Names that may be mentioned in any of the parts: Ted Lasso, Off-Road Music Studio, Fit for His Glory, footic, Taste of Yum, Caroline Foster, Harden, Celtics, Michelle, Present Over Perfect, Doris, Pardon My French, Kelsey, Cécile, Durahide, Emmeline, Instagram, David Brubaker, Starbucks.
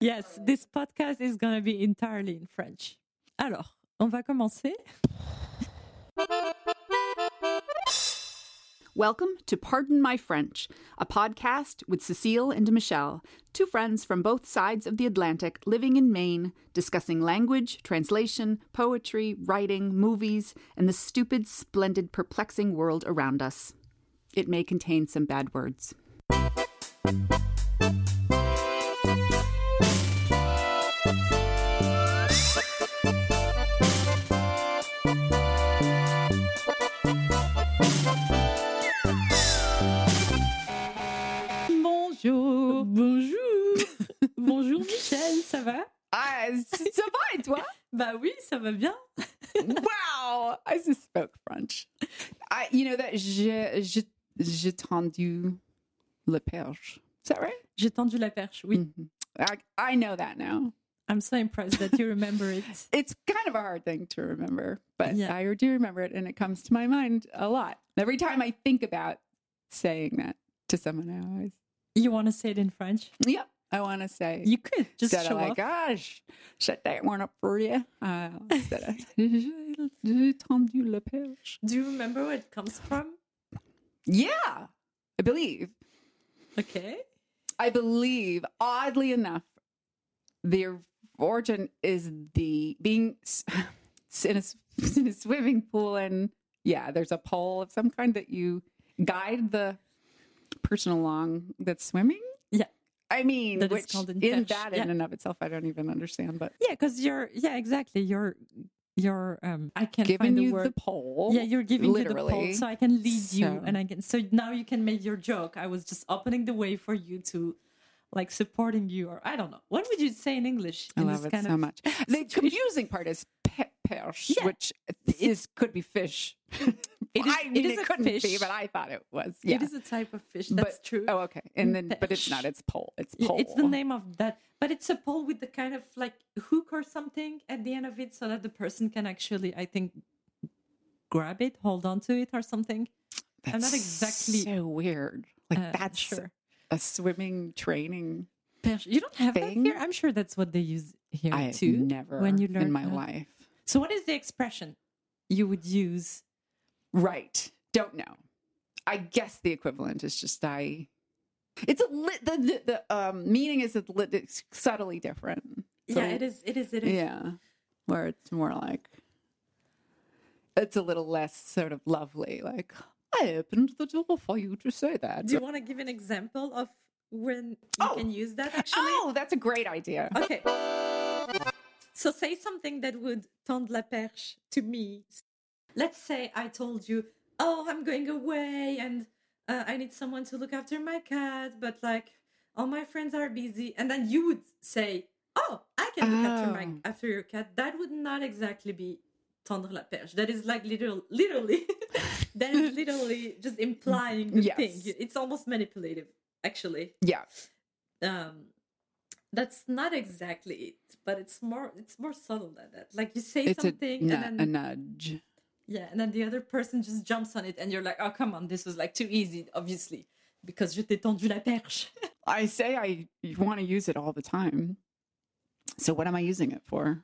Yes, this podcast is going to be entirely in French. Alors, on va commencer. Welcome to Pardon My French, a podcast with Cécile and Michelle, two friends from both sides of the Atlantic living in Maine, discussing language, translation, poetry, writing, movies, and the stupid, splendid, perplexing world around us. It may contain some bad words. Bonjour Michelle, ça va? Ah, ça va et toi? Bah oui, ça va bien. Wow! I just spoke French. You know that j'ai tendu la perche. Is that right? J'ai tendu la perche, oui. Mm-hmm. I know that now. I'm so impressed that you remember it. It's kind of a hard thing to remember, but yeah. I do remember it, and it comes to my mind a lot. Every time I think about saying that to someone, I always... You want to say it in French? Yep. I want to say... You could just show off. Oh my gosh, shut that one up for you. J'ai tendu la perche. Do you remember where it comes from? Yeah, I believe. Okay. I believe, oddly enough, the origin is the being in a swimming pool, and yeah, there's a pole of some kind that you guide the person along that's swimming. Yeah. I mean, that which in that in and of itself, I don't even understand. But yeah, because exactly. You're I can't find the word. Giving you the pole. Yeah, you're giving literally. You the pole, so I can lead you, and I can. So now you can make your joke. I was just opening the way for you to, like, supporting you, or I don't know. What would you say in English? I love it so much. The confusing part is perche, which could be fish. It couldn't be, but I thought it was. Yeah. It is a type of fish. That's true. Oh, okay. And then, but it's not. It's pole. It's pole. It's the name of that. But it's a pole with the kind of like hook or something at the end of it, so that the person can actually, I think, grab it, hold on to it, or something. That's I'm not exactly so weird. Like that's sure. A swimming training. Perche. You don't have thing? That here. I'm sure that's what they use here I too. Have never when you learn in my life. So, what is the expression you would use? Right. Don't know. I guess the equivalent is just It's a the meaning is it's subtly different. So, yeah, it is. Yeah, where it's more like it's a little less sort of lovely. Like I opened the door for you to say that. Do you want to give an example of when you can use that? Actually, that's a great idea. Okay. So say something that would tendre la perche to me. Let's say I told you, I'm going away and I need someone to look after my cat, but like all my friends are busy. And then you would say, I can look after your cat. That would not exactly be tendre la perche. That is like literally, that is literally just implying the thing. It's almost manipulative, actually. Yeah. That's not exactly it, but it's more subtle than that. Like you say something and then a nudge. Yeah, and then the other person just jumps on it, and you're like, oh, come on, this was like too easy, obviously, because je t'ai tendu la perche. I say I want to use it all the time. So what am I using it for?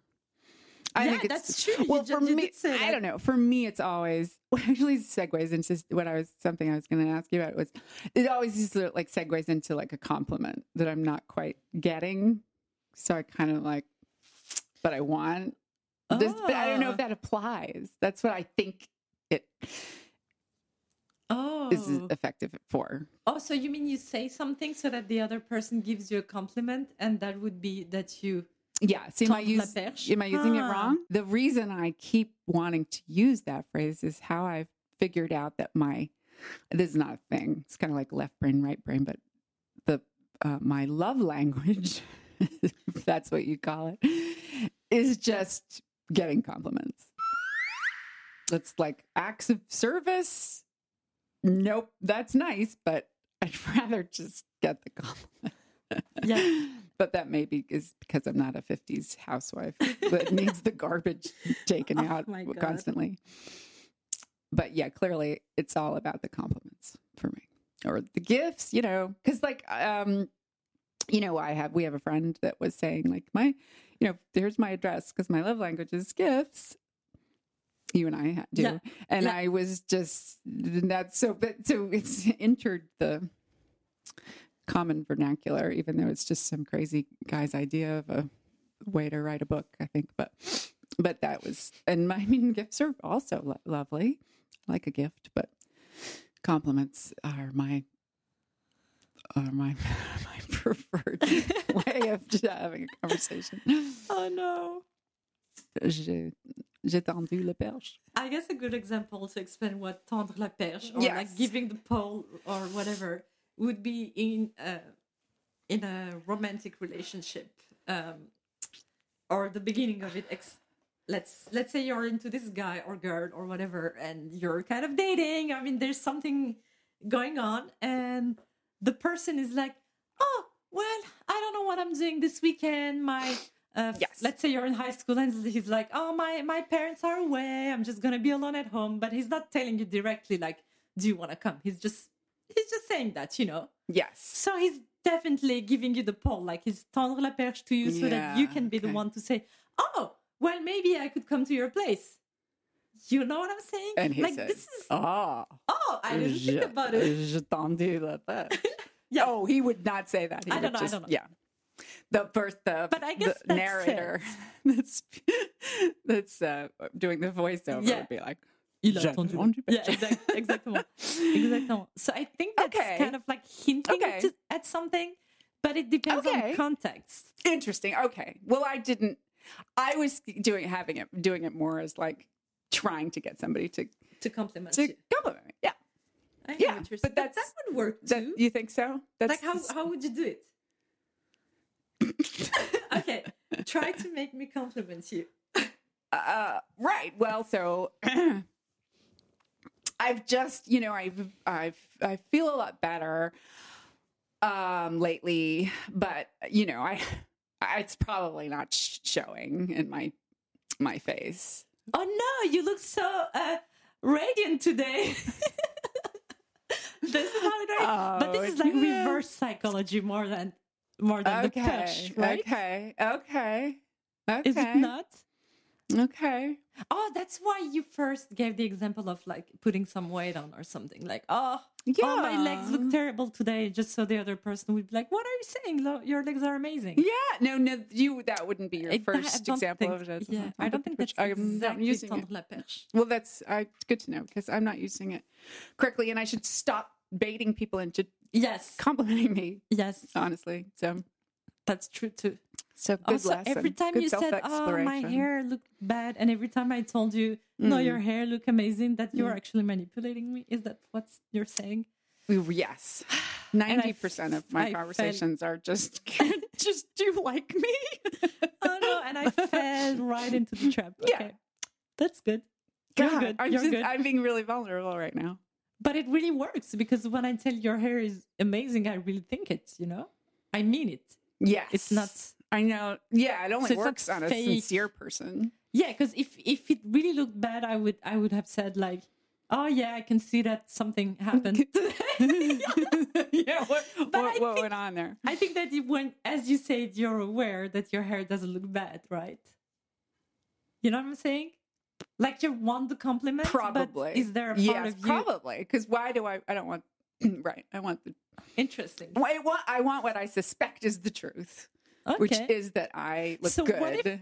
I think that's true. Well, I don't know. For me, it's always, actually segues into what something I was going to ask you about was, it always just like segues into like a compliment that I'm not quite getting. So I kind of like, but I want. But I don't know if that applies. That's what I think it is effective for. Oh, so you mean you say something so that the other person gives you a compliment, and that would be that you... Yeah, so am I using it wrong? The reason I keep wanting to use that phrase is how I've figured out that this is not a thing. It's kind of like left brain, right brain, but my love language, if that's what you call it, is just... getting compliments. It's like acts of service. Nope, that's nice, but I'd rather just get the compliment. Yeah. But that maybe is because I'm not a 50s housewife that needs the garbage taken out constantly. But yeah, clearly it's all about the compliments for me. Or the gifts, you know. Because like you know, we have a friend that was saying, like, here's my address because my love language is gifts. You and I do. Yeah. And yeah. I was just, so it's entered the common vernacular, even though it's just some crazy guy's idea of a way to write a book, I think. But that was, and I mean, gifts are also lovely, like a gift, but compliments are my preferred way of having a conversation. Oh, no. J'ai tendu la perche. I guess a good example to explain what tendre la perche, or yes, like giving the pole or whatever, would be in a romantic relationship, or the beginning of it. Let's say you're into this guy or girl or whatever, and you're kind of dating. I mean, there's something going on, and the person is like, "Oh, well, I don't know what I'm doing this weekend. Yes. Let's say you're in high school and he's like, oh, my parents are away. I'm just going to be alone at home. But he's not telling you directly, like, do you want to come? He's just saying that, you know? Yes. So he's definitely giving you the poll, like he's tendre la perche to you so that you can be the one to say, oh, well, maybe I could come to your place. You know what I'm saying? And he says, I didn't think about it. Je tendu la perche. Yeah. Oh, he would not say that. I don't know. Yeah. The narrator that's doing the voiceover would be like, yeah, exactly. So I think that's kind of like hinting at something, but it depends on context. Interesting. Okay. Well, I was doing it more as like trying to get somebody to compliment you. Compliment me. Yeah. But that would work too. You think so? How would you do it? Okay, try to make me compliment you. Right. Well, so I've just, I feel a lot better lately, but it's probably not showing in my face. Oh no, you look so radiant today. This is how it works. Oh, but this is like reverse psychology more than the perch, right? Okay. Is it not? Okay. Oh, that's why you first gave the example of like putting some weight on or something. Like, my legs look terrible today. Just so the other person would be like, what are you saying? Your legs are amazing. Yeah. No, that wouldn't be your first example of it. Yeah, I don't think that's exactly tendre la perche. Well, that's good to know because I'm not using it correctly and I should stop baiting people into complimenting me. Yes, honestly. So that's true too. So good also, lesson. Every time good you said, "Oh, my hair looked bad," and every time I told you, "No, your hair look amazing," that you're actually manipulating me. Is that what you're saying? Yes, 90% of my conversations are just do you like me? Oh no, and I fell right into the trap. Okay. Yeah, that's good. God, good. I'm being really vulnerable right now. But it really works because when I tell your hair is amazing, I really think it, I mean it. Yes. It's not. I know. Yeah, it only works on a sincere person. Yeah, because if it really looked bad, I would have said like, oh yeah, I can see that something happened. Yeah, what went on there? I think that when, as you said, you're aware that your hair doesn't look bad, right? You know what I'm saying? Like you want the compliment, probably. But is there a part of you? Probably. Because why do I don't want? Right, I want the interesting. I want what I suspect is the truth, which is that I look good.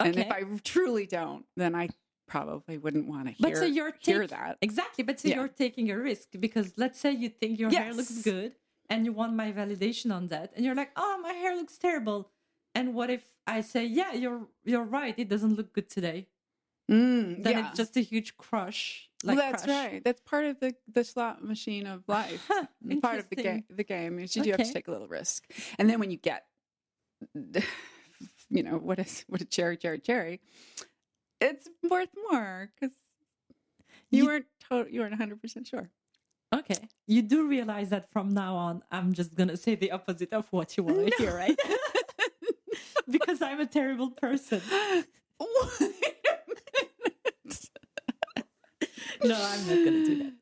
And if I truly don't, then I probably wouldn't want to hear that exactly. But so you're taking a risk because let's say you think your hair looks good and you want my validation on that, and you're like, oh, my hair looks terrible. And what if I say, yeah, you're right, it doesn't look good today. Then it's just a huge crush. Right. That's part of the slot machine of life. Part of the game is you do have to take a little risk. And then when you get, what is cherry, it's worth more because you weren't 100% sure. Okay. You do realize that from now on, I'm just going to say the opposite of what you want to hear, right? Because I'm a terrible person. No, I'm not going to do that.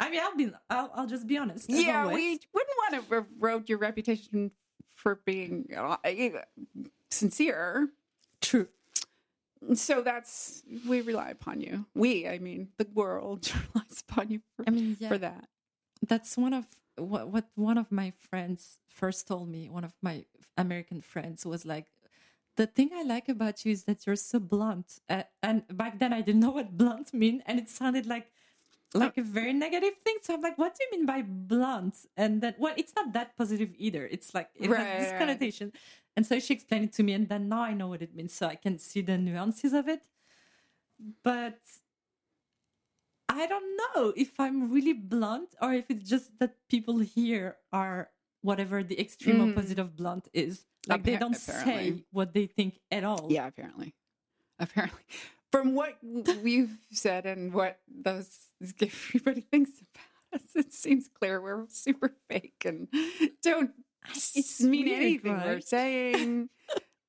I mean, I'll just be honest. Yeah, we wouldn't want to erode your reputation for being sincere. True. So that's, we rely upon you. The world relies upon you for that. That's one of what one of my friends first told me. One of my American friends was like, the thing I like about you is that you're so blunt. And back then I didn't know what blunt mean. And it sounded like a very negative thing. So I'm like, what do you mean by blunt? And then, well, it's not that positive either. It's like, it has this connotation. And so she explained it to me. And then now I know what it means. So I can see the nuances of it. But I don't know if I'm really blunt or if it's just that people here are whatever the extreme opposite of blunt is. Like they don't say what they think at all. Yeah, apparently. From what we've said and what everybody thinks about us, it seems clear we're super fake and don't mean anything we're saying.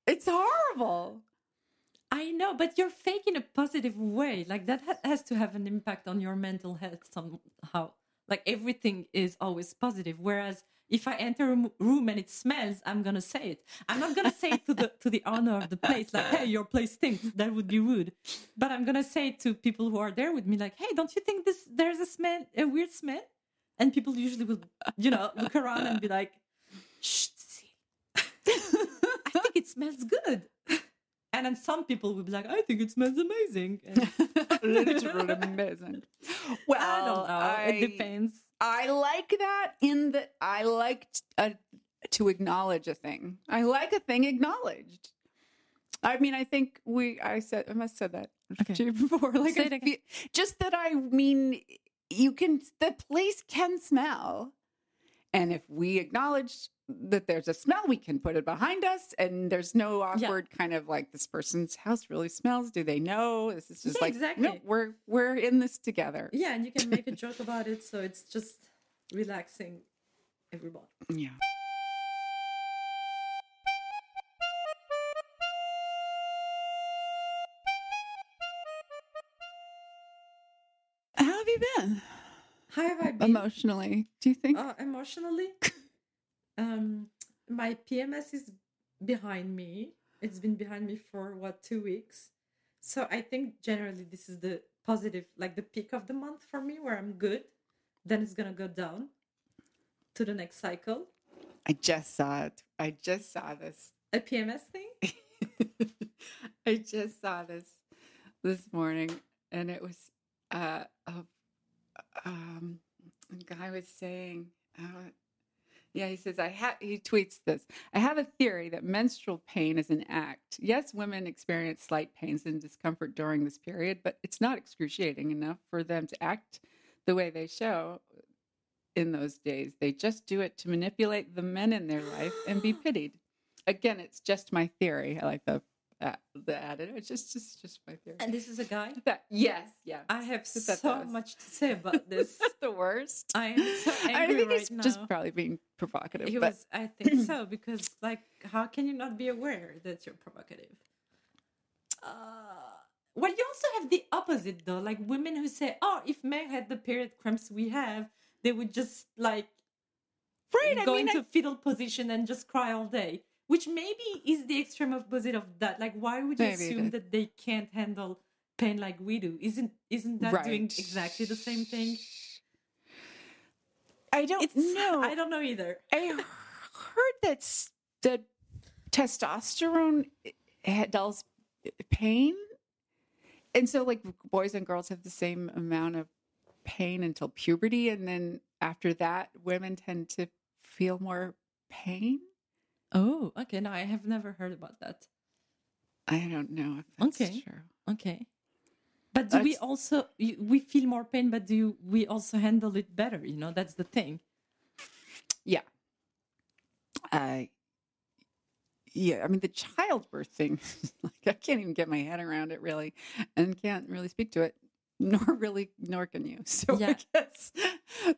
It's horrible. I know, but you're fake in a positive way. Like that has to have an impact on your mental health somehow. Like everything is always positive, whereas if I enter a room and it smells, I'm going to say it. I'm not going to say it to the owner of the place, like, hey, your place stinks. That would be rude. But I'm going to say it to people who are there with me, like, hey, don't you think there's a smell, a weird smell? And people usually will, look around and be like, shh, Cécile. I think it smells good. And then some people will be like, I think it smells amazing. Literally amazing. Well, I don't know. It depends. I like that in that I like to acknowledge a thing. I like a thing acknowledged. I mean, I think I must have said that to you before. Like, just that I mean, the place can smell. And if we acknowledge that there's a smell, we can put it behind us. And there's no awkward kind of like, this person's house really smells. Do they know? This is just no, we're in this together. Yeah, and you can make a joke about it. So it's just relaxing everybody. Yeah. How have you been? How have I been? Emotionally, do you think? Emotionally? My PMS is behind me. It's been behind me for 2 weeks. So I think generally this is the positive, like the peak of the month for me where I'm good. Then it's going to go down to the next cycle. I just saw it. I just saw this. A PMS thing? I just saw this morning and it was, a guy was saying, he says, he tweets this. I have a theory that menstrual pain is an act. Yes, women experience slight pains and discomfort during this period, but it's not excruciating enough for them to act the way they show in those days. They just do it to manipulate the men in their life and be pitied. Again, it's just my theory. I like the added. It's just my theory. And this is a guy? Yes. I have so much to say about this. The worst. I am so angry I think he's just probably being provocative. I think so, because how can you not be aware that you're provocative? Well, you also have the opposite though, like women who say, oh, if Meg had the period cramps we have, they would just go into a fetal position and just cry all day. Which maybe is the extreme opposite of that. Like, why would you assume that they can't handle pain like we do? Isn't that doing exactly the same thing? I don't know. I don't know either. I heard that testosterone dulls pain. And so, boys and girls have the same amount of pain until puberty. And then after that, women tend to feel more pain. Oh, okay. No, I have never heard about that. I don't know if that's true. Okay. But we also, we feel more pain, but we also handle it better? You know, that's the thing. Yeah. Yeah, I mean, the childbirth thing, I can't even get my head around it really and can't really speak to it, nor can you. So yeah. I guess,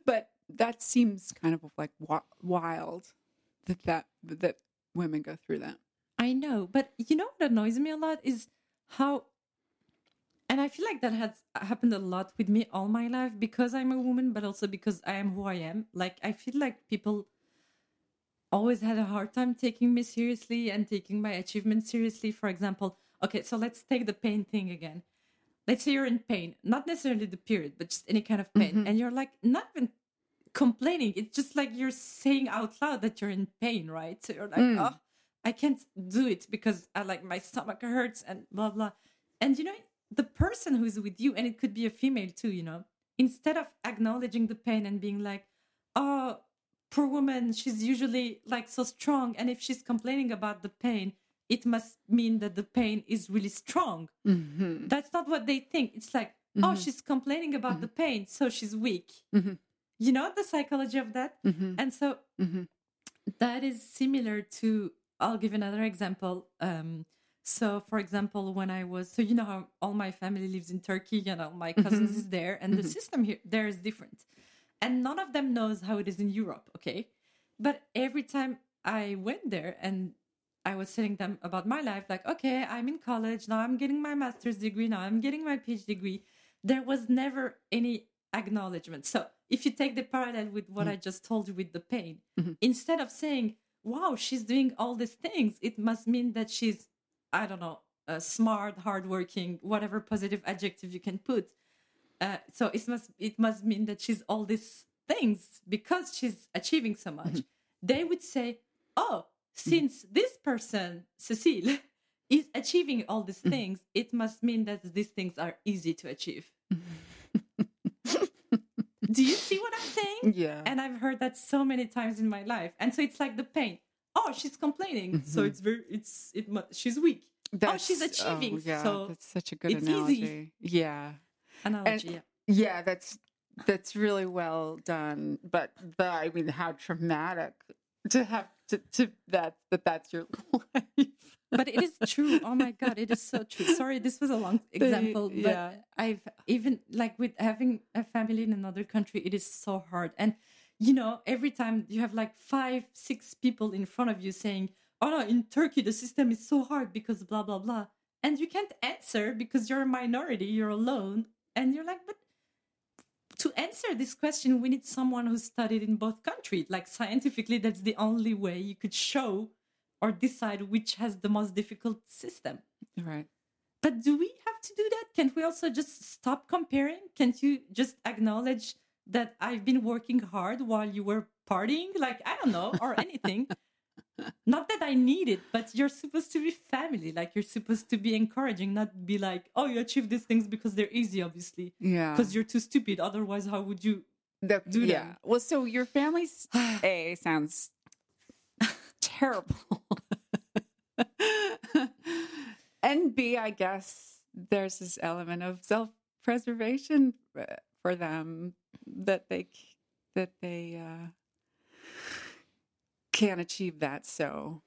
but that seems kind of wild that women go through that. I know, but you know what annoys me a lot is how, and I feel like that has happened a lot with me all my life because I'm a woman, but also because I am who I am. Like, I feel like people always had a hard time taking me seriously and taking my achievements seriously. For example, okay, so let's take the pain thing again. Let's say you're in pain, not necessarily the period, but just any kind of pain. Mm-hmm. And you're like, not even complaining. It's just like you're saying out loud that you're in pain, right? So you're like, oh, I can't do it because I like my stomach hurts and blah, blah. And, you know, the person who's with you, and it could be a female too, you know, instead of acknowledging the pain and being like, oh, poor woman, she's usually like so strong. And if she's complaining about the pain, it must mean that the pain is really strong. Mm-hmm. That's not what they think. It's like, oh, she's complaining about the pain, so she's weak. Mm-hmm. You know, the psychology of that. Mm-hmm. And so that is similar to, I'll give another example. So, for example, when I was, so you know how all my family lives in Turkey, you know, my cousins is there, and the system here there is different. And none of them knows how it is in Europe, okay? But every time I went there and I was telling them about my life, like, okay, I'm in college, now I'm getting my master's degree, now I'm getting my PhD degree, there was never any acknowledgement. So if you take the parallel with what I just told you with the pain, instead of saying, wow, she's doing all these things, it must mean that she's, I don't know, smart, hardworking, whatever positive adjective you can put. So it must mean that she's all these things because she's achieving so much. They would say, oh, since this person, Cécile, is achieving all these things, it must mean that these things are easy to achieve. Do you see what I'm saying? Yeah. And I've heard that so many times in my life. And so it's like the pain. Oh, she's complaining. So she's weak. Oh, she's achieving. Oh, yeah, so that's such a good analogy. Easy. Yeah. Analogy. And, yeah, that's really well done. But I mean, how traumatic to have to that's your life. But it is true. Oh my God, it is so true. Sorry, this was a long example, but yeah. I've even like with having a family in another country, it is so hard. And you know, every time you have like 5-6 people in front of you saying, "Oh no, in Turkey the system is so hard because blah blah blah," and you can't answer because you're a minority, you're alone, and you're like, but. To answer this question, we need someone who studied in both countries. Like scientifically, that's the only way you could show or decide which has the most difficult system. Right. But do we have to do that? Can't we also just stop comparing? Can't you just acknowledge that I've been working hard while you were partying? Like, I don't know, or anything. Not that I need it, but you're supposed to be family. Like, you're supposed to be encouraging, not be like, oh, you achieve these things because they're easy, obviously. Yeah. Because you're too stupid. Otherwise, how would you do that? Yeah. Well, so your family's A sounds terrible. And B, I guess there's this element of self-preservation for them that they can't achieve that, so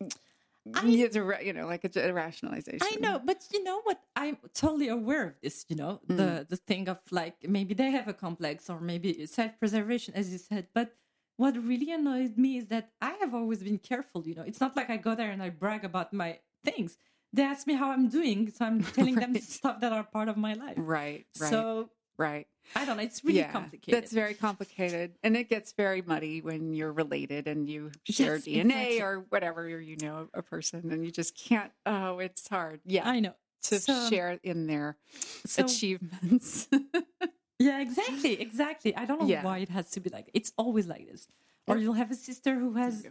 it's you know, like a rationalization. I know, but you know what? I'm totally aware of this. You know, the thing of like maybe they have a complex or maybe self-preservation, as you said. But what really annoyed me is that I have always been careful. You know, it's not like I go there and I brag about my things. They ask me how I'm doing, so I'm telling them stuff that are part of my life. Right. So. Right. I don't know. It's really complicated. That's very complicated. And it gets very muddy when you're related and you share DNA exactly. or whatever, or you know a person and you just can't. Oh, it's hard. Yeah. I know. To share in their achievements. Yeah, exactly. I don't know why it has to be like it's always like this. Or you'll have a sister who has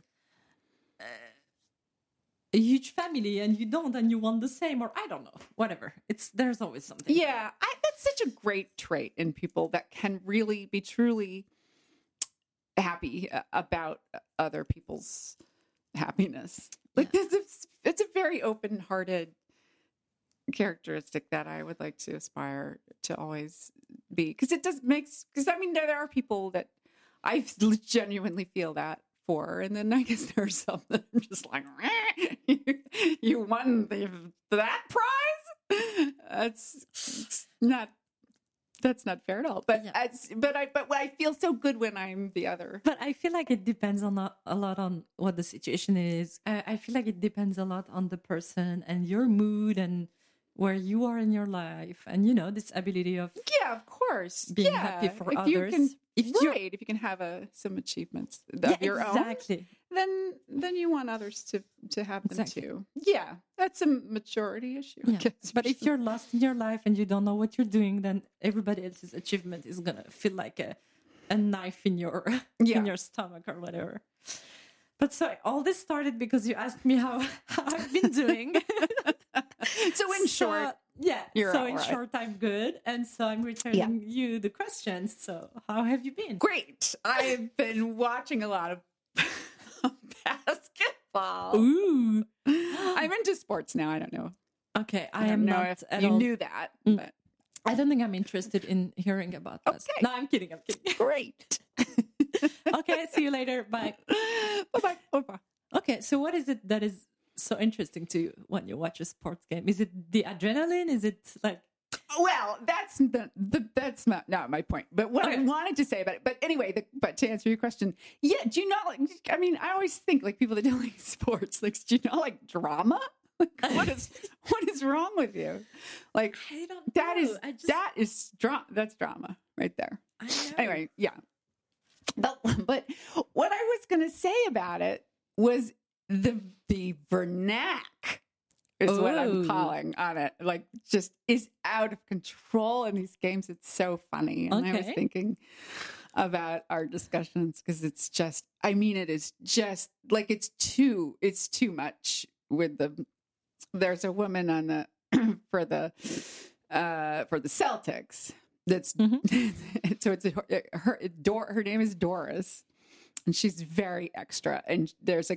a huge family and you don't and you want the same or I don't know. Whatever. There's always something. Yeah. Such a great trait in people that can really be truly happy about other people's happiness. Like it's a very open-hearted characteristic that I would like to aspire to always be. Because I mean, there are people that I genuinely feel that for, and then I guess there's some that I'm just like, you won that prize. That's not fair at all. But I feel so good when I'm the other. But I feel like it depends a lot on what the situation is. I feel like it depends a lot on the person and your mood and where you are in your life and you know this ability of being happy for others. You can If you can have some achievements of your own, then you want others to have them too. Yeah, that's a maturity issue. Yeah. But if you're lost in your life and you don't know what you're doing, then everybody else's achievement is gonna feel like a knife in your in your stomach or whatever. But so all this started because you asked me how I've been doing. So in short, I'm good. And so I'm returning you the questions. So how have you been? Great. I've been watching a lot of basketball. Ooh. I'm into sports now. I don't know. Okay. I don't know if you knew that. But I don't think I'm interested in hearing about that. Okay. No, I'm kidding. Great. Okay. See you later. Bye. Bye-bye. Okay. So what is it that is so interesting to you when you watch a sports game? Is it the adrenaline? Is it like... Well, that's not my point. But what I wanted to say about it... But anyway, but to answer your question, do you not like... I mean, I always think like people that don't like sports, like, do you not like drama? Like, what is wrong with you? Like, I don't know. That's drama right there. I know. Anyway, yeah. But what I was going to say about it was... The vernac is what I'm calling on it. Like, just is out of control in these games. It's so funny. And I was thinking about our discussions because it's just, I mean, it is just like, it's too much with there's a woman on the, for the Celtics. That's, so it's her name is Doris. And she's very extra. And there's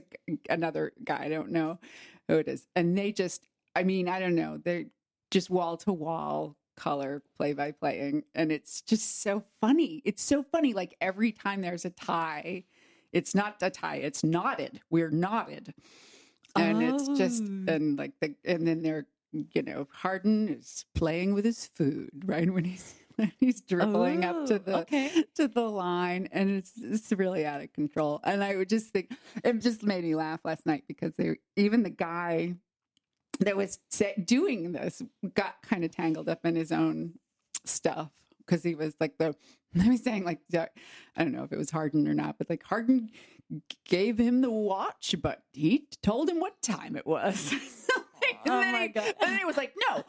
another guy, I don't know who it is. And they just, I mean, I don't know. They're just wall-to-wall color, play-by-playing. And it's just so funny. It's so funny. Like, every time there's a tie, it's not a tie. It's knotted. We're knotted. And it's just, and like, and then they're, you know, Harden is playing with his food, right? When he's dribbling up to the line, and it's really out of control. And I would just think, it just made me laugh last night because even the guy that was doing this got kind of tangled up in his own stuff. Because he was like I don't know if it was Harden or not, but like Harden gave him the watch, but he told him what time it was. And then it was like, no,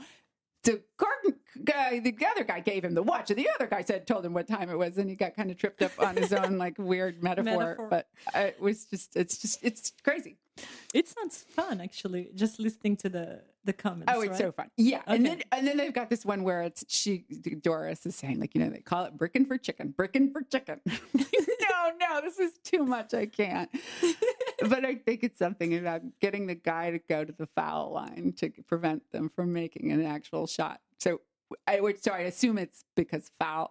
the Garden guy, the other guy gave hhim the watch, and the other guy told him what time it was, and he got kind of tripped up on his own like weird metaphor. But it was just it's crazy. It sounds fun, actually, just listening to the comments. Oh, it's so fun. Yeah. Okay. And then they've got this one where Doris is saying, like, you know, they call it brickin' for chicken. No, this is too much. I can't. But I think it's something about getting the guy to go to the foul line to prevent them from making an actual shot. So I assume it's because the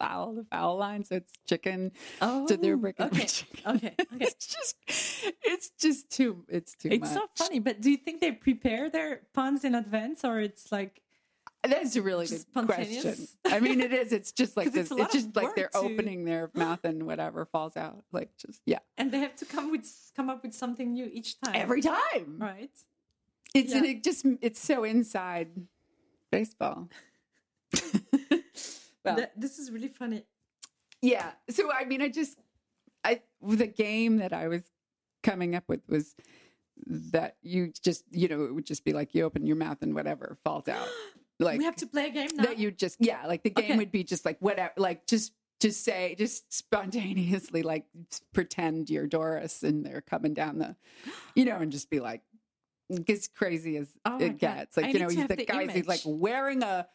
foul line, so it's chicken. So they're brickin' for chicken. Okay. It's too much. It's so funny. But do you think they prepare their puns in advance, or it's like? That's a really good question. I mean, it is. It's just like this. It's just like they're opening their mouth and whatever falls out. Like, just And they have to come up with something new each time. Every time, right? It's it's so inside baseball. This is really funny. Yeah. So I mean, I the game that I was coming up with was that you just, you know, it would just be like you open your mouth and whatever falls out. Like, we have to play a game now. That you just, like the game would be just like whatever, like just say, just spontaneously, like pretend you're Doris and they're coming down the, you know, and just be like, as crazy as it gets. Like, you know, the guys, he's like wearing a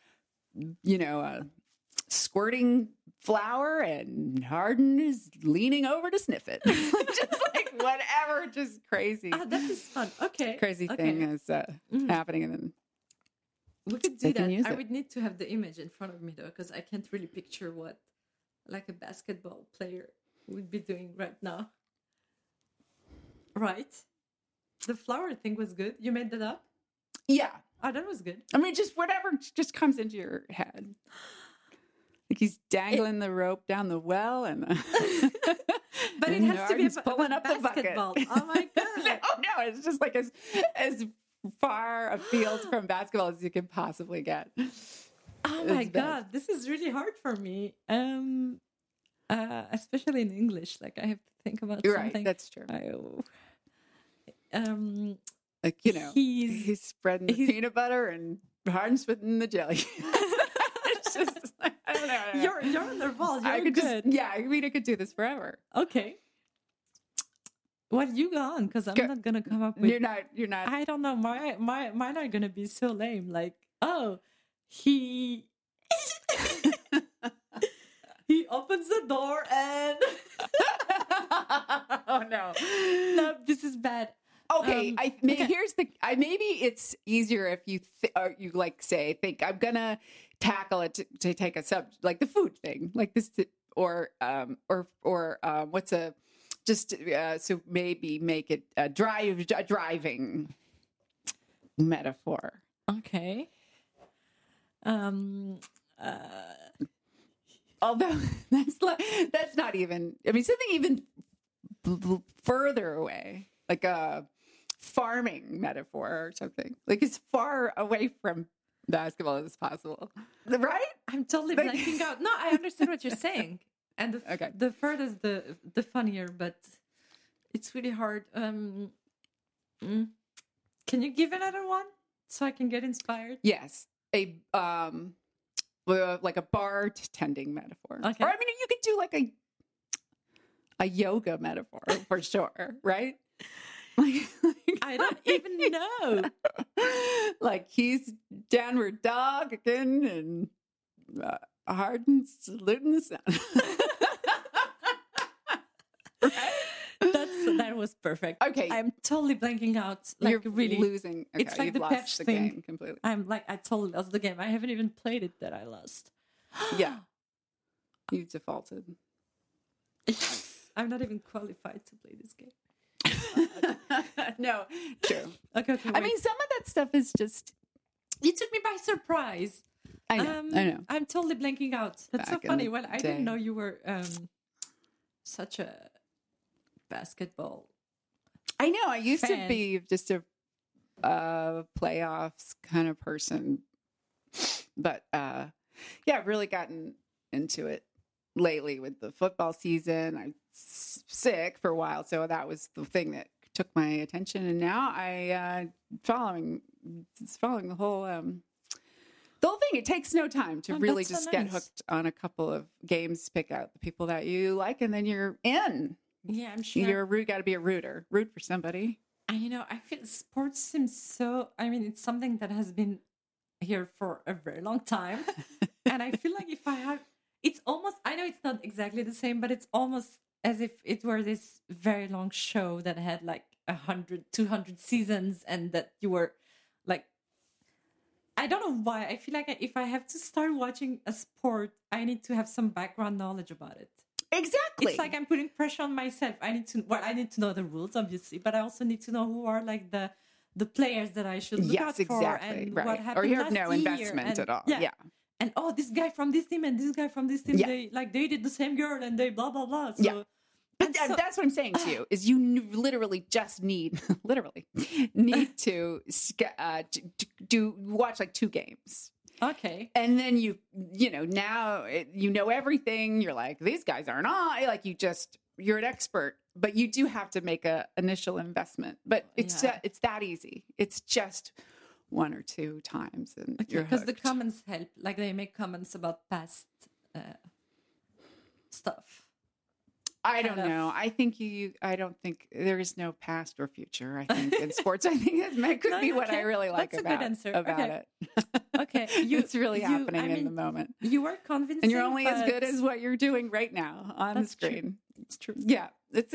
squirting flower, and Harden is leaning over to sniff it. Just like whatever, just crazy. Oh, that is fun. Okay. Crazy thing is happening, and then. We could do that. I would need to have the image in front of me, though, because I can't really picture what like a basketball player would be doing right now. Right? The flower thing was good. You made that up? Yeah. Oh, that was good. I mean, just whatever just comes into your head. Like he's dangling the rope down the well, and but it has to be pulling up basketball. The bucket. Oh my god! No, it's just like as far afield from basketball as you can possibly get. Oh my God, this is really hard for me. Especially in English, like I have to think about You're something. Right, that's true. Like, you know, he's spreading the peanut butter and Harden's spitting the jelly. It's just, I don't know. You're on the ball. You're good. I could do this forever. Okay. Well, you go on, because I'm not going to come up with... You're not. I don't know. Mine are going to be so lame. Like, he opens the door and... Oh, no. No, this is bad. Okay, maybe it's easier if you I'm going to tackle it to take a subject, like the food thing, like this, or what's a... Just so maybe make it a driving metaphor. Okay. Although that's not even. I mean, something even further away, like a farming metaphor or something, like as far away from basketball as possible. Right? I'm totally blanking out. No, I understand what you're saying. And the furthest, the funnier, but it's really hard. Can you give another one so I can get inspired? Yes. A like a bartending metaphor. Okay. Or I mean, you could do like a yoga metaphor for sure, right? Like I don't even know. Like he's downward dog again and... Harden saluting the sun. Right? That was perfect. Okay, I'm totally blanking out. Like you're really losing. Okay, it's like you've the lost the thing. Game completely. I totally lost the game. I haven't even played it that I lost. Yeah, you defaulted. I'm not even qualified to play this game. No, true. Okay. I mean, some of that stuff is just. It took me by surprise. I know. I'm totally blanking out. That's so funny. Well, I didn't know you were such a basketball. I know. I used to be just a playoffs kind of person, but I've really gotten into it lately with the football season. I'm sick for a while, so that was the thing that took my attention, and now I'm following the whole. The whole thing, it takes no time to really just get hooked on a couple of games, pick out the people that you like, and then you're in. Yeah, I'm sure. You got to be a rooter. Root for somebody. I feel sports seems so... I mean, it's something that has been here for a very long time. And I feel like if I have... It's almost... I know it's not exactly the same, but it's almost as if it were this very long show that had like 100, 200 seasons and that you were like... I don't know why. I feel like if I have to start watching a sport, I need to have some background knowledge about it. Exactly. It's like I'm putting pressure on myself. I need to know the rules, obviously, but I also need to know who are like the players that I should look out for and what happened last year. Or you have no investment at all. Yeah. And this guy from this team and this guy from this team, they did the same girl and they blah, blah, blah. So, yeah. But that's what I'm saying to you is you literally just need to do watch like two games. Okay. And then now everything. You're like, these guys aren't on. Like you're an expert, but you do have to make an initial investment. But it's that easy. It's just one or two times. And because the comments help, like they make comments about past stuff. I don't know. I don't think there is no past or future. I think in sports, that could be what I really like that's about, a good answer. It. Okay. It's really happening in the moment. You are convincing. And you're only as good as what you're doing right now on the screen. True. It's true. Yeah. It's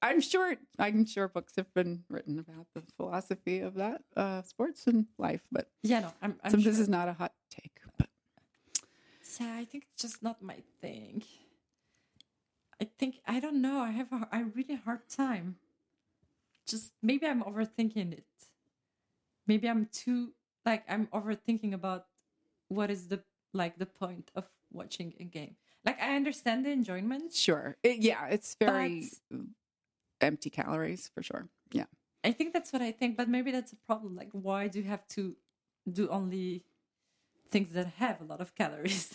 I'm sure books have been written about the philosophy of that, sports and life, but I'm sure. This is not a hot take, but yeah, I think it's just not my thing. I think, I don't know, I have a really hard time. Just, maybe I'm overthinking it. Maybe I'm I'm overthinking about what is the point of watching a game. Like, I understand the enjoyment. Sure. It's very empty calories, for sure. Yeah. I think that's what I think, but maybe that's a problem. Like, why do you have to do only things that have a lot of calories.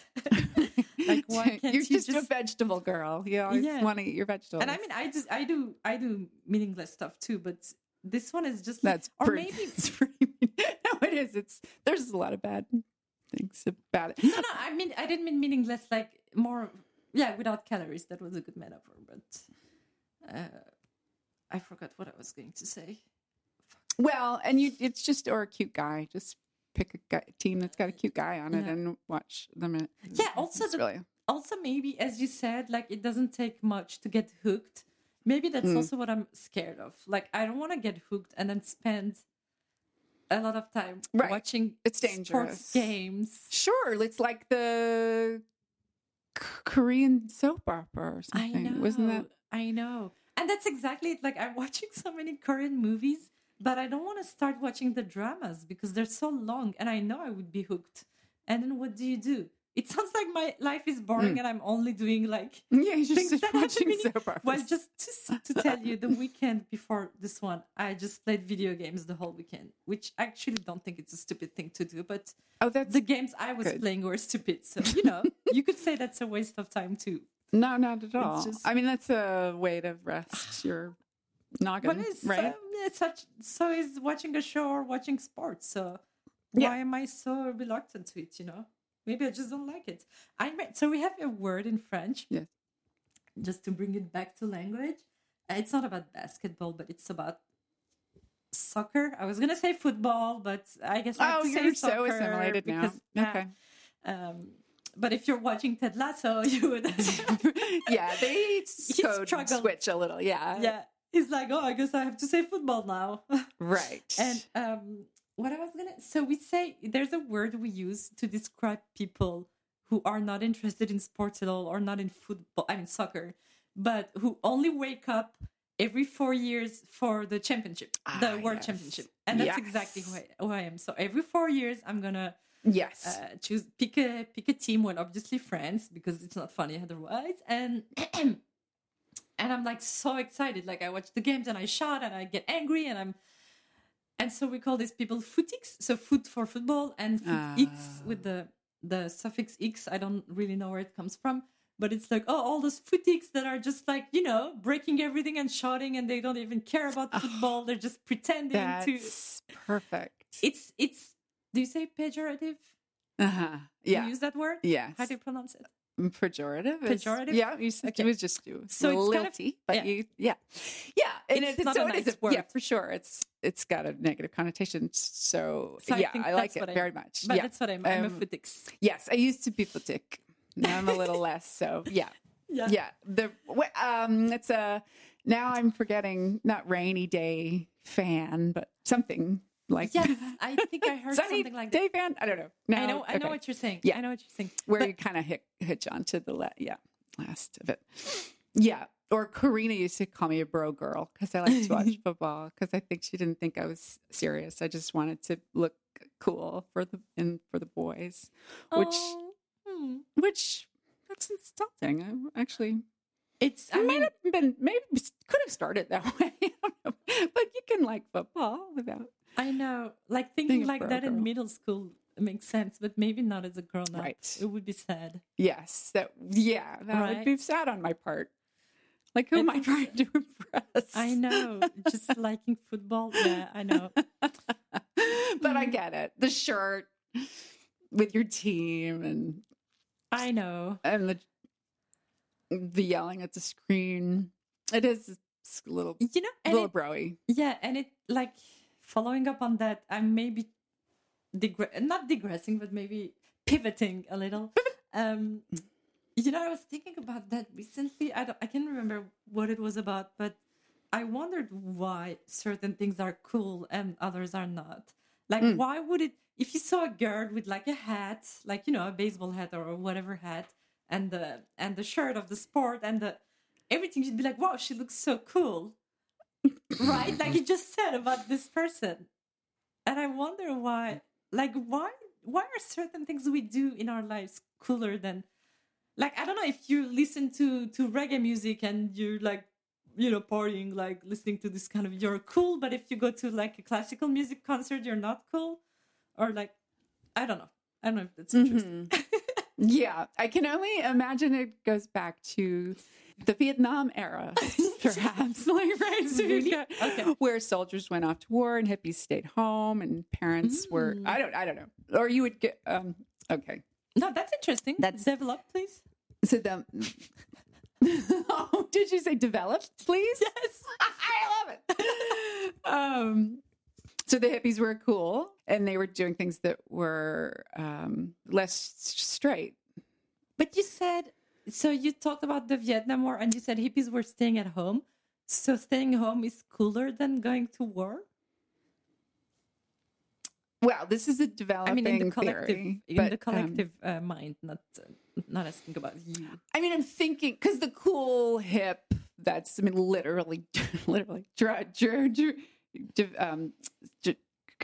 Like, why can't you're just a vegetable girl? You always want to eat your vegetables. And I mean, I do meaningless stuff too, but this one is just that's like, pretty, or maybe it's pretty mean. No, it is. It's there's a lot of bad things about it. No, I mean, I didn't mean meaningless. Like more, without calories. That was a good metaphor, but I forgot what I was going to say. Fuck. Well, and it's just or a cute guy. Just pick a team that's got a cute guy on it and watch them. Also maybe, as you said, like it doesn't take much to get hooked. Maybe that's also what I'm scared of. Like, I don't want to get hooked and then spend a lot of time watching sports games. Sure, it's like the Korean soap opera or something. I know, wasn't that? I know. And that's exactly it. Like, I'm watching so many Korean movies, but I don't want to start watching the dramas because they're so long and I know I would be hooked. And then what do? It sounds like my life is boring and I'm only doing like things that watching soap. Well, just to tell you, the weekend before this one, I just played video games the whole weekend, which I actually don't think it's a stupid thing to do. But the games I was playing were stupid. So, you know, you could say that's a waste of time too. No, not at all. I mean, that's a way to rest your noggin, right? So is watching a show or watching sports. So why am I so reluctant to it, you know? Maybe I just don't like it. So we have a word in French. Yes. Just to bring it back to language. It's not about basketball, but it's about soccer. I was going to say football, but I guess I have to say soccer. Oh, you're so assimilated because, now. Okay. But if you're watching Ted Lasso, you would... they switch a little, Yeah, he's like, I guess I have to say football now. Right. And... So we say there's a word we use to describe people who are not interested in sports at all or not in football, I mean soccer, but who only wake up every 4 years for the championship, the World Championship. And that's exactly who I am. So every 4 years, I'm going to pick a team. Well, obviously France, because it's not funny otherwise. And I'm like so excited. Like I watch the games and I shout and I get angry and so we call these people footics, so foot for football, and footics with the suffix "x." I don't really know where it comes from, but it's like, all those footics that are just like, you know, breaking everything and shouting, and they don't even care about football. They're just pretending to. That's perfect. It's. Do you say pejorative? Yeah. Do you use that word? Yes. How do you pronounce it? Pejorative. Pejorative. Yeah, it was just you. So it's kind of, but yeah. And it's not a nice word. Yeah, for sure. It's got a negative connotation. So I like it very much. But that's what I am. I'm a footic. Yes, I used to be footic. Now I'm a little less. So yeah. It's a now I'm forgetting not rainy day fan, but something. Like I think I heard something like that. Day fan? I don't know. No, I know what you're saying. Yeah. I know what you're saying. Where you kind of hitch on to the last of it. Yeah. Or Karina used to call me a bro girl because I like to watch football because I think she didn't think I was serious. I just wanted to look cool for the boys, which that's insulting. I actually. Maybe could have started that way. I don't know. But you can like football without. I know. Like thinking like that in middle school makes sense, but maybe not as a grown up. Right. It would be sad. Yes. That would be sad on my part. Like, who am I trying to impress? I know. Just liking football. Yeah, I know. But I get it. The shirt with your team and. I know. And the yelling at the screen. It is a little, broy. Yeah, and it, like, following up on that, I'm maybe not digressing, but maybe pivoting a little. I was thinking about that recently. I can't remember what it was about, but I wondered why certain things are cool and others are not. Like, why would it... If you saw a girl with, like, a hat, like, you know, a baseball hat or whatever hat, and the shirt of the sport and everything, you'd be like, wow, she looks so cool, right? Like you just said about this person. And I wonder why, like, why are certain things we do in our lives cooler than, like, I don't know, if you listen to reggae music and you're like, you know, partying, like listening to this kind of, you're cool, but if you go to like a classical music concert, you're not cool, or like, I don't know. I don't know if that's interesting. Mm-hmm. Yeah, I can only imagine it goes back to the Vietnam era, perhaps, like, right? So you got, okay, where soldiers went off to war and hippies stayed home, and parents were, I don't know, or you would get, okay. No, that's interesting. That's developed, please. So the, oh, did you say developed, please? Yes, I love it. So the hippies were cool, and they were doing things that were less straight. But you said, so you talked about the Vietnam War, and you said hippies were staying at home. So staying home is cooler than going to war? Well, this is a developing theory. In the collective mind, not asking about you. I mean, I'm thinking, because the cool hip, that's, I mean, literally,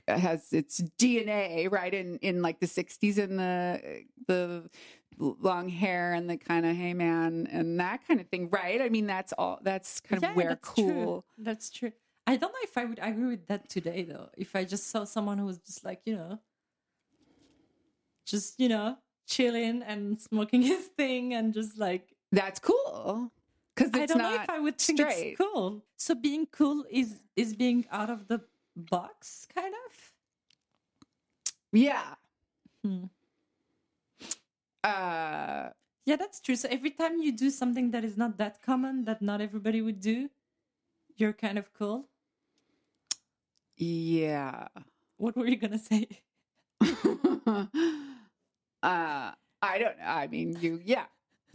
has its DNA right in like the 60s and the long hair and the kind of hey man and that kind of thing, right? I mean, that's all. That's kind of where that's cool. True. That's true. I don't know if I would agree with that today, though. If I just saw someone who was just like, chilling and smoking his thing and just like, that's cool. Because I don't know if I would think it's cool. So being cool is being out of the box, kind of? Yeah. Hmm. Yeah, that's true. So every time you do something that is not that common, that not everybody would do, you're kind of cool? Yeah. What were you going to say? I don't know. I mean, yeah.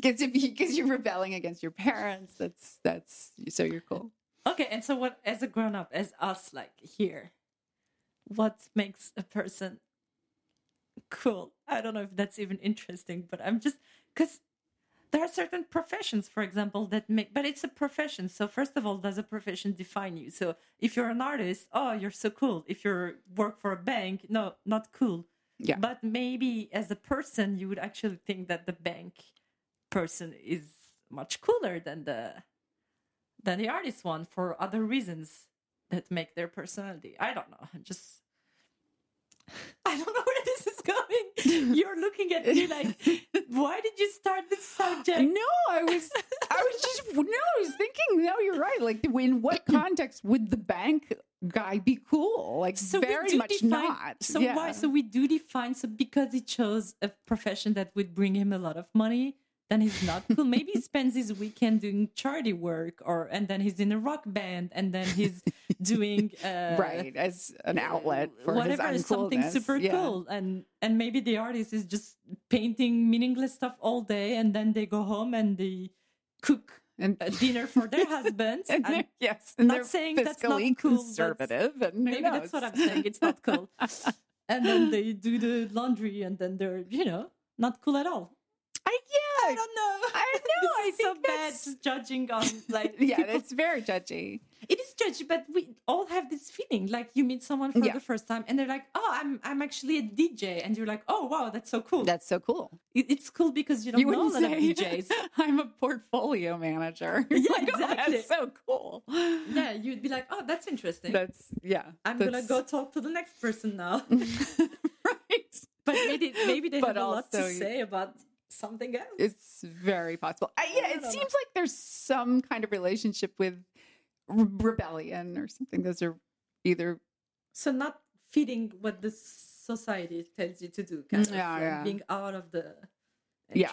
Because you're rebelling against your parents, that's so you're cool. Okay, and so what? As a grown up, as us, like here, what makes a person cool? I don't know if that's even interesting, but I'm just because there are certain professions, for example, that make. But it's a profession, so first of all, does a profession define you? So if you're an artist, oh, you're so cool. If you work for a bank, no, not cool. Yeah. But maybe as a person, you would actually think that the bank person is much cooler than the artist one for other reasons that make their personality. I don't know. I don't know where this is going. You're looking at me like, why did you start this subject? No, I was thinking, no, you're right. Like, in what context would the bank guy be cool? Like, so very much define, not. So yeah. Why? So we do define, so because he chose a profession that would bring him a lot of money, then he's not cool. Maybe he spends his weekend doing charity work, and then he's in a rock band, and then he's doing right as an outlet for whatever, his uncoolness. Something super cool, and maybe the artist is just painting meaningless stuff all day, and then they go home and they cook dinner for their husbands. And yes, and not saying that's not cool. Conservative, and maybe that's what I'm saying. It's not cool. And then they do the laundry, and then they're not cool at all. I don't know. I know. I think so bad. Just judging on like people. That's very judgy. It is judgy, but we all have this feeling like you meet someone for the first time and they're like, "Oh, I'm actually a DJ," and you're like, "Oh, wow, that's so cool." That's so cool. It's cool because you don't know that I'm DJs. I'm a portfolio manager. Yeah, like, exactly. That's so cool. Yeah, you'd be like, "Oh, that's interesting." I'm gonna go talk to the next person now. Right. But maybe they have a lot to say about something else. It's very possible. Seems like there's some kind of relationship with rebellion or something. Those are either not feeding what the society tells you to do, kind of being out of the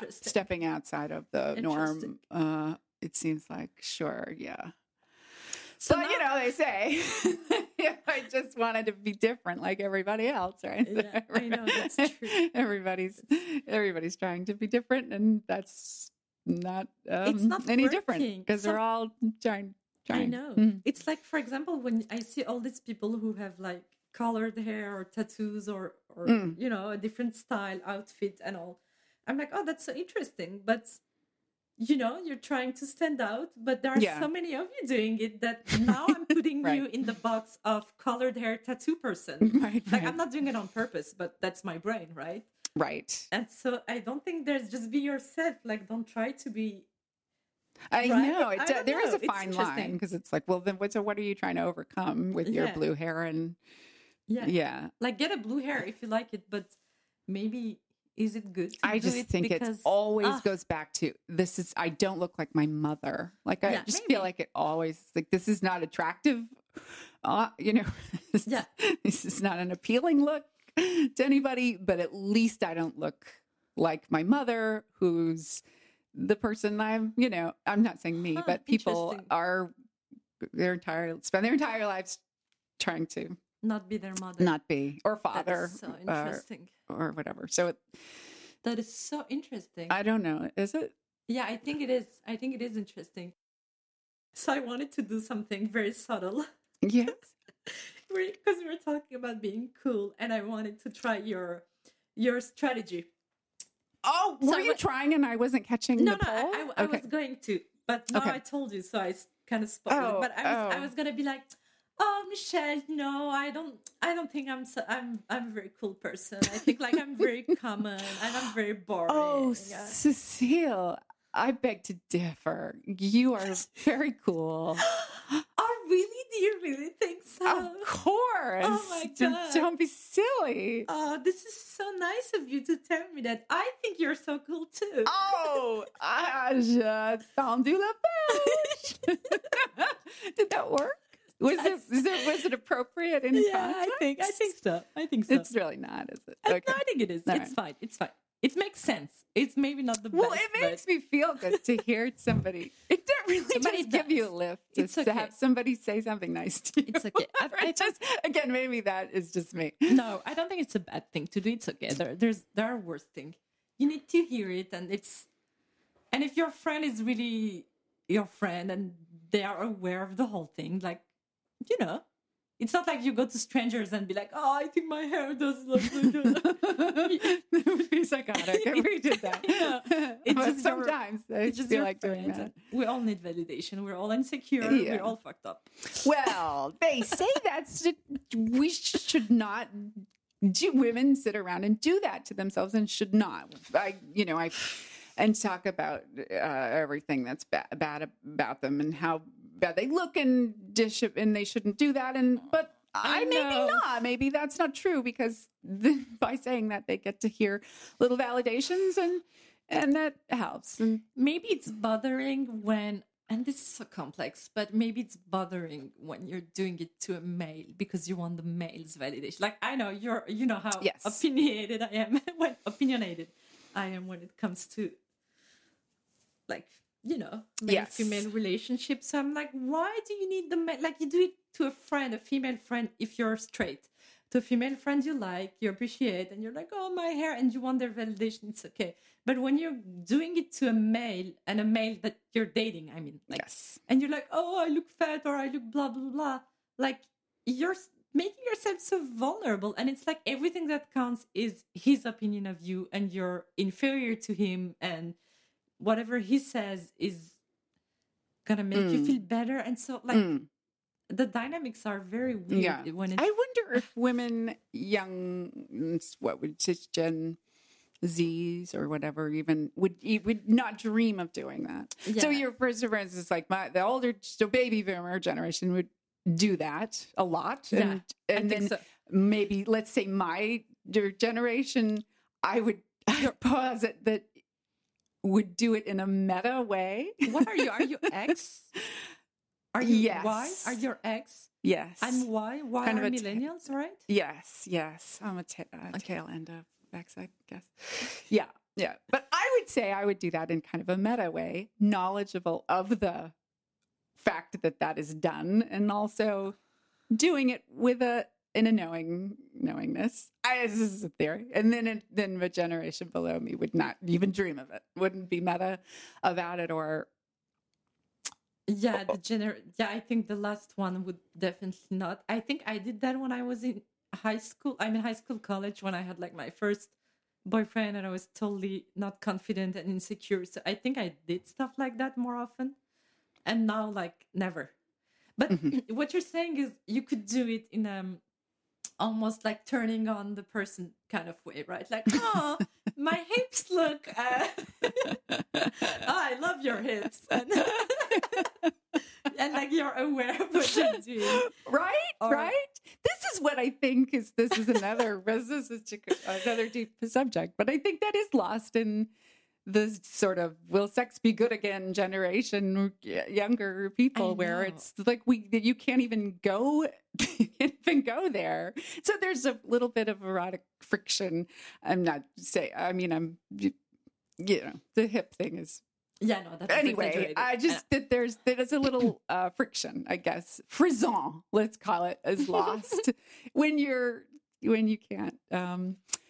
stepping outside of the norm. It seems like So they say, I just wanted to be different like everybody else, right? Yeah, I know, that's true. Everybody's trying to be different, and that's not, it's not any working. Different because they're all trying. I know. Mm. It's like, for example, when I see all these people who have like colored hair or tattoos or a different style, outfit and all, I'm like, oh, that's so interesting. But you're trying to stand out, but there are so many of you doing it that now I'm putting you in the box of colored hair tattoo person. Right. I'm not doing it on purpose, but that's my brain, right? Right. And so I don't think there's just be yourself. Like, don't try to be. There is a fine line because it's like, well, then what are you trying to overcome with your blue hair? And like, get a blue hair if you like it, but maybe is it good to I do just it think because, it always goes back to this is I don't look like my mother. Like I just maybe. Feel like it always like this is not attractive. You know, this is not an appealing look to anybody, but at least I don't look like my mother, who's the person I'm, you know, I'm not saying me, but people are spend their entire lives trying to not be their mother, not be, or father, so interesting, or whatever. So that is so interesting. I don't know. Is it? Yeah, I think it is. I think it is interesting. So I wanted to do something very subtle. Yes. Because we were talking about being cool, and I wanted to try your strategy. Oh, were you trying and I wasn't catching the poll? No, I was going to, but now I told you, so I kind of spoiled it. But I was going to be like, oh, Michelle, no, I don't think I'm a very cool person. I think like I'm very common and I'm very boring. Oh, yeah. Cécile, I beg to differ. You are very cool. Oh, really? Do you really think so? Of course. Oh, my God. Don't be silly. Oh, this is so nice of you to tell me that. I think you're so cool, too. Oh, j'ai tendu la perche. Did that work? Was it appropriate in context? I think so. It's really not, is it? Okay. No, I think it is. Right. It's fine. It makes sense. It's maybe not the best. Well, it makes me feel good to hear somebody. It didn't really just give you a lift. It's okay to have somebody say something nice to you. It's okay. Again, maybe that is just me. No, I don't think it's a bad thing to do. It's okay. There are worse things. You need to hear it, and if your friend is really your friend and they are aware of the whole thing, like, you know. It's not like you go to strangers and be like, oh, I think my hair doesn't look good. That would be psychotic if we did that. Sometimes I just feel like doing that. We all need validation. We're all insecure. Yeah. We're all fucked up. Well, they say that we should not do. Women sit around and do that to themselves and should not. And talk about everything that's bad about them and how bad they look and dish up, and they shouldn't do that. But I maybe not. Maybe that's not true because by saying that they get to hear little validations and that helps. And maybe it's bothering when, and this is so complex, but maybe it's bothering when you're doing it to a male because you want the male's validation. Like I know you know how opinionated I am when it comes to. Like, you know, male-female relationships. So I'm like, why do you need the male? Like, you do it to a friend, a female friend, if you're straight. To a female friend you like, you appreciate, and you're like, oh, my hair, and you want their validation, it's okay. But when you're doing it to a male, and a male that you're dating, I mean. Like, and you're like, oh, I look fat, or I look blah, blah, blah. Like, you're making yourself so vulnerable. And it's like everything that counts is his opinion of you, and you're inferior to him, and whatever he says is gonna make you feel better. And so like the dynamics are very weird. Yeah. I wonder if women Gen Z's or whatever even would not dream of doing that. Yeah. So your first reference is like the older baby boomer generation would do that a lot. Yeah, and then maybe let's say my generation, I would posit that would do it in a meta way. What are you? Are you X? Are you Y? Are you X? Yes. I'm Y. Y kind are millennials, right? Yes. I'm a tail end of X, I guess. Yeah. But I would say I would do that in kind of a meta way, knowledgeable of the fact that is done, and also doing it with in a knowingness. This is a theory. And then the generation below me would not even dream of it. Wouldn't be meta about it or. Yeah. I think the last one would definitely not. I think I did that when I was in college, when I had like my first boyfriend and I was totally not confident and insecure. So I think I did stuff like that more often. And now, like, never. But what you're saying is you could do it in almost like turning on the person kind of way, right? Like, oh, my hips look... oh, I love your hips. And like, you're aware of what you're doing. Right? This is is what I think is, this is another, this is another deep subject, but I think that is lost in this sort of will sex be good again generation, younger people, where it's like you can't even go there. So there's a little bit of erotic friction. I'm not saying, I mean, I'm, you know, the hip thing is. Yeah, no, that's anyway, I just that there's a little friction, I guess. Frisson, let's call it, is lost when you can't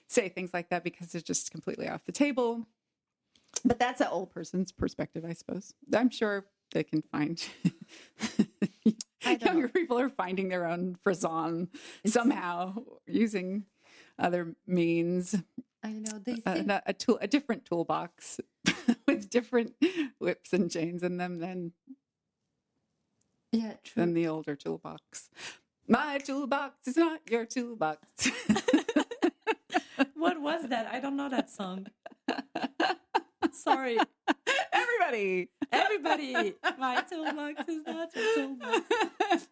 say things like that because they're just completely off the table. But that's an old person's perspective, I suppose. I'm sure they can find younger people are finding their own frisson somehow using other means. I know they a different toolbox with different whips and chains in them than the older toolbox. My toolbox is not your toolbox. What was that? I don't know that song. Sorry. Everybody. My toolbox is not your toolbox.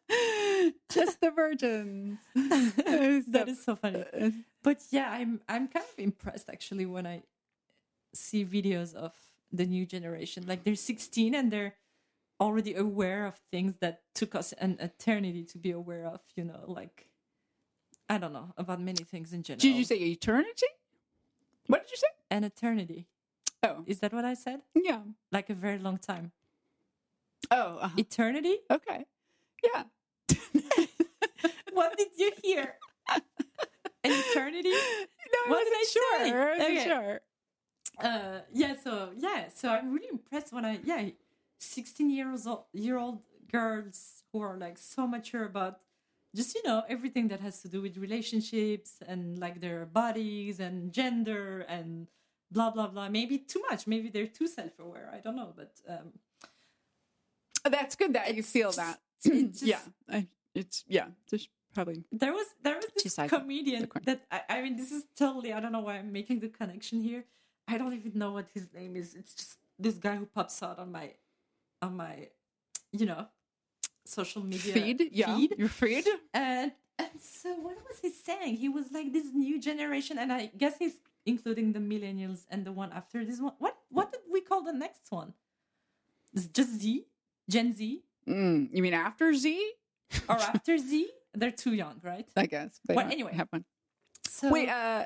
Just the virgins. That is so funny. But yeah, I'm kind of impressed actually when I see videos of the new generation. Like they're 16 and they're already aware of things that took us an eternity to be aware of, you know, like I don't know, about many things in general. Did you say eternity? What did you say? An eternity. Oh. Is that what I said? Yeah. Like a very long time. Oh. Uh-huh. Eternity? Okay. Yeah. What did you hear? An eternity? No, what did I say? I wasn't sure. So I'm really impressed when I 16-year-old girls who are like so mature about just, you know, everything that has to do with relationships and like their bodies and gender and blah blah blah. Maybe too much. Maybe they're too self-aware. I don't know, but that's good that you feel that. Just probably. There was this comedian that I mean, this is totally. I don't know why I'm making the connection here. I don't even know what his name is. It's just this guy who pops out on my, you know, social media feed. Yeah, your feed. And so what was he saying? He was like this new generation, and I guess he's including the millennials and the one after this one. What did we call the next one? It's just Z, Gen Z. You mean after Z? Or after Z? They're too young, right? I guess. Well, anyway, have one. So wait, yeah.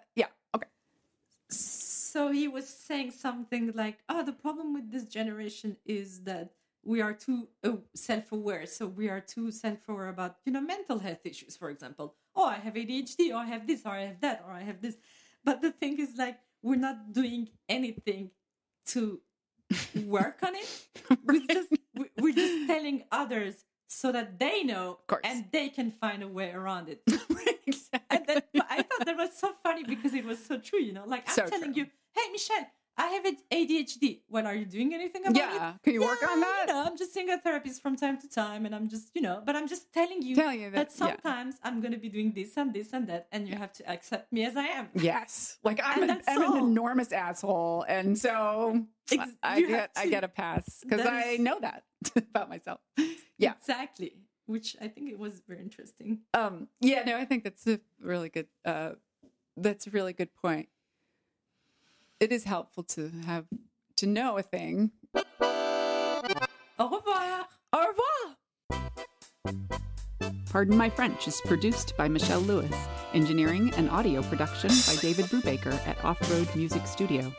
So he was saying something like, oh, the problem with this generation is that we are too self-aware. So we are too self-aware about, you know, mental health issues, for example. Oh, I have ADHD, or I have this, or I have that, or I have this. But the thing is, like, we're not doing anything to work on it. We're just telling others so that they know and they can find a way around it. Exactly. And then, I thought that was so funny because it was so true, you know. Like, I'm telling you, hey, Michelle, I have ADHD. Well, are you doing anything about it? Yeah, can you work on that? You know, I'm just seeing a therapist from time to time, and I'm just, you know, but I'm just telling you that sometimes I'm going to be doing this and this and that, and you have to accept me as I am. Yes. Like, I'm an enormous asshole, and so I get a pass because I know that about myself. Yeah. Exactly. Which I think it was very interesting. I think that's a really good. That's a really good point. It is helpful to have to know a thing. Au revoir. Au revoir. Pardon My French is produced by Michelle Lewis. Engineering and audio production by David Brubaker at Off-Road Music Studio.